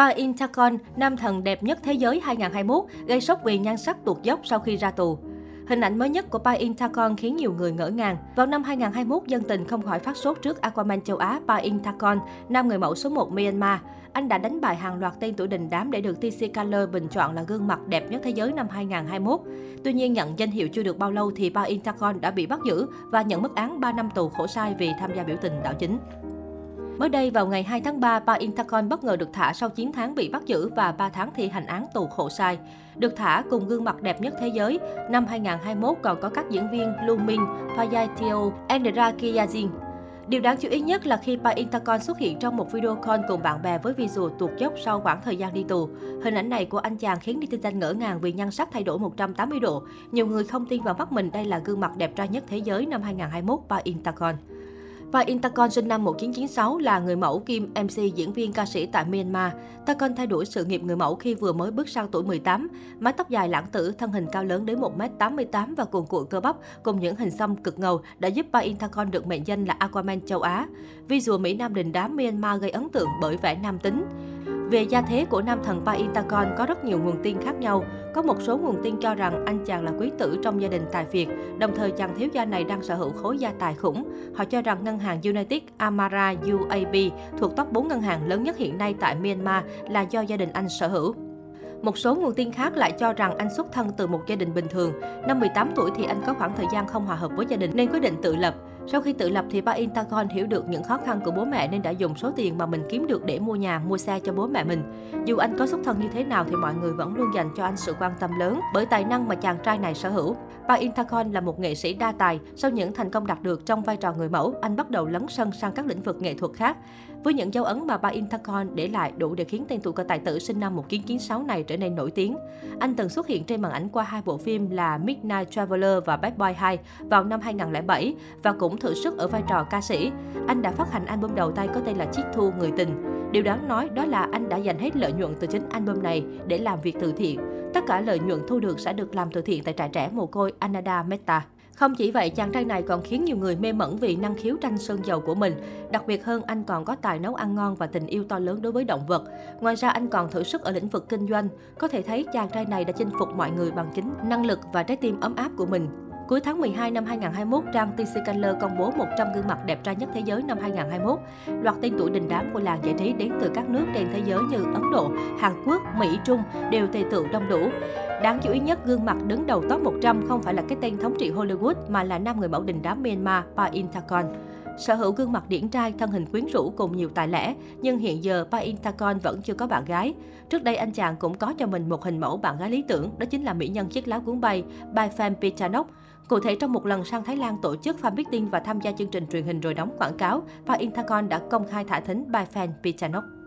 Paing Takhon, nam thần đẹp nhất thế giới 2021, gây sốc vì nhan sắc tuột dốc sau khi ra tù. Hình ảnh mới nhất của Paing Takhon khiến nhiều người ngỡ ngàng. Vào năm 2021, dân tình không khỏi phát sốt trước Aquaman châu Á Paing Takhon, nam người mẫu số 1 Myanmar. Anh đã đánh bại hàng loạt tên tuổi đình đám để được TC Caller bình chọn là gương mặt đẹp nhất thế giới năm 2021. Tuy nhiên, nhận danh hiệu chưa được bao lâu thì Paing Takhon đã bị bắt giữ và nhận mức án 3 năm tù khổ sai vì tham gia biểu tình đảo chính. Mới đây, vào ngày 2 tháng 3, Paing Takhon bất ngờ được thả sau 9 tháng bị bắt giữ và 3 tháng thi hành án tù khổ sai. Được thả cùng gương mặt đẹp nhất thế giới, năm 2021 còn có các diễn viên Lu Ming, Paiyatio, Endera Kiyazin. Điều đáng chú ý nhất là khi Paing Takhon xuất hiện trong một video call cùng bạn bè với visual tuột dốc sau khoảng thời gian đi tù. Hình ảnh này của anh chàng khiến netizen ngỡ ngàng vì nhan sắc thay đổi 180 độ. Nhiều người không tin vào mắt mình đây là gương mặt đẹp trai nhất thế giới năm 2021 Paing Takhon. Paing Takhon sinh năm 1996 là người mẫu kim MC diễn viên ca sĩ tại Myanmar. Takhon thay đổi sự nghiệp người mẫu khi vừa mới bước sang tuổi 18, mái tóc dài lãng tử, thân hình cao lớn đến 1m88 và cuồn cuộn cơ bắp cùng những hình xăm cực ngầu đã giúp Paing Takhon được mệnh danh là Aquaman châu Á. Visual Mỹ Nam đình đám Myanmar gây ấn tượng bởi vẻ nam tính. Về gia thế của nam thần Paing Takhon có rất nhiều nguồn tin khác nhau. Có một số nguồn tin cho rằng anh chàng là quý tử trong gia đình tài phiệt, đồng thời chàng thiếu gia này đang sở hữu khối gia tài khủng. Họ cho rằng ngân hàng United Amara UAB thuộc top 4 ngân hàng lớn nhất hiện nay tại Myanmar là do gia đình anh sở hữu. Một số nguồn tin khác lại cho rằng anh xuất thân từ một gia đình bình thường. Năm 18 tuổi thì anh có khoảng thời gian không hòa hợp với gia đình nên quyết định tự lập. Sau khi tự lập thì Paing Takhon hiểu được những khó khăn của bố mẹ nên đã dùng số tiền mà mình kiếm được để mua nhà, mua xe cho bố mẹ mình. Dù anh có xuất thân như thế nào thì mọi người vẫn luôn dành cho anh sự quan tâm lớn bởi tài năng mà chàng trai này sở hữu. Paing Takhon là một nghệ sĩ đa tài. Sau những thành công đạt được trong vai trò người mẫu, anh bắt đầu lấn sân sang các lĩnh vực nghệ thuật khác. Với những dấu ấn mà Paing Takhon để lại đủ để khiến tên tụ cờ tài tử sinh năm 1996 này trở nên nổi tiếng. Anh từng xuất hiện trên màn ảnh qua 2 bộ phim là Midnight Traveler và Bad Boy 2 vào năm 2007 và cũng thử sức ở vai trò ca sĩ. Anh đã phát hành album đầu tay có tên là Chiếc Thu Người Tình. Điều đáng nói đó là anh đã dành hết lợi nhuận từ chính album này để làm việc từ thiện. Tất cả lợi nhuận thu được sẽ được làm từ thiện tại trại trẻ mồ côi Anada Metta. Không chỉ vậy, chàng trai này còn khiến nhiều người mê mẩn vì năng khiếu tranh sơn dầu của mình. Đặc biệt hơn, anh còn có tài nấu ăn ngon và tình yêu to lớn đối với động vật. Ngoài ra, anh còn thử sức ở lĩnh vực kinh doanh. Có thể thấy chàng trai này đã chinh phục mọi người bằng chính năng lực và trái tim ấm áp của mình. Cuối tháng 12 năm 2021, trang TC Caller công bố 100 gương mặt đẹp trai nhất thế giới năm 2021. Loạt tên tuổi đình đám của làng giải trí đến từ các nước trên thế giới như Ấn Độ, Hàn Quốc, Mỹ, Trung đều tề tựu đông đủ. Đáng chú ý nhất, gương mặt đứng đầu top 100 không phải là cái tên thống trị Hollywood mà là nam người mẫu đình đám Myanmar Paing Takhon. Sở hữu gương mặt điển trai, thân hình quyến rũ cùng nhiều tài lẻ, nhưng hiện giờ Paing Takhon vẫn chưa có bạn gái. Trước đây anh chàng cũng có cho mình một hình mẫu bạn gái lý tưởng, đó chính là mỹ nhân chiếc lá cuốn bay Baifern Pimchanok. Cụ thể, trong một lần sang Thái Lan tổ chức fan meeting và tham gia chương trình truyền hình rồi đóng quảng cáo, Paing Takhon đã công khai thả thính Baifern Pimchanok.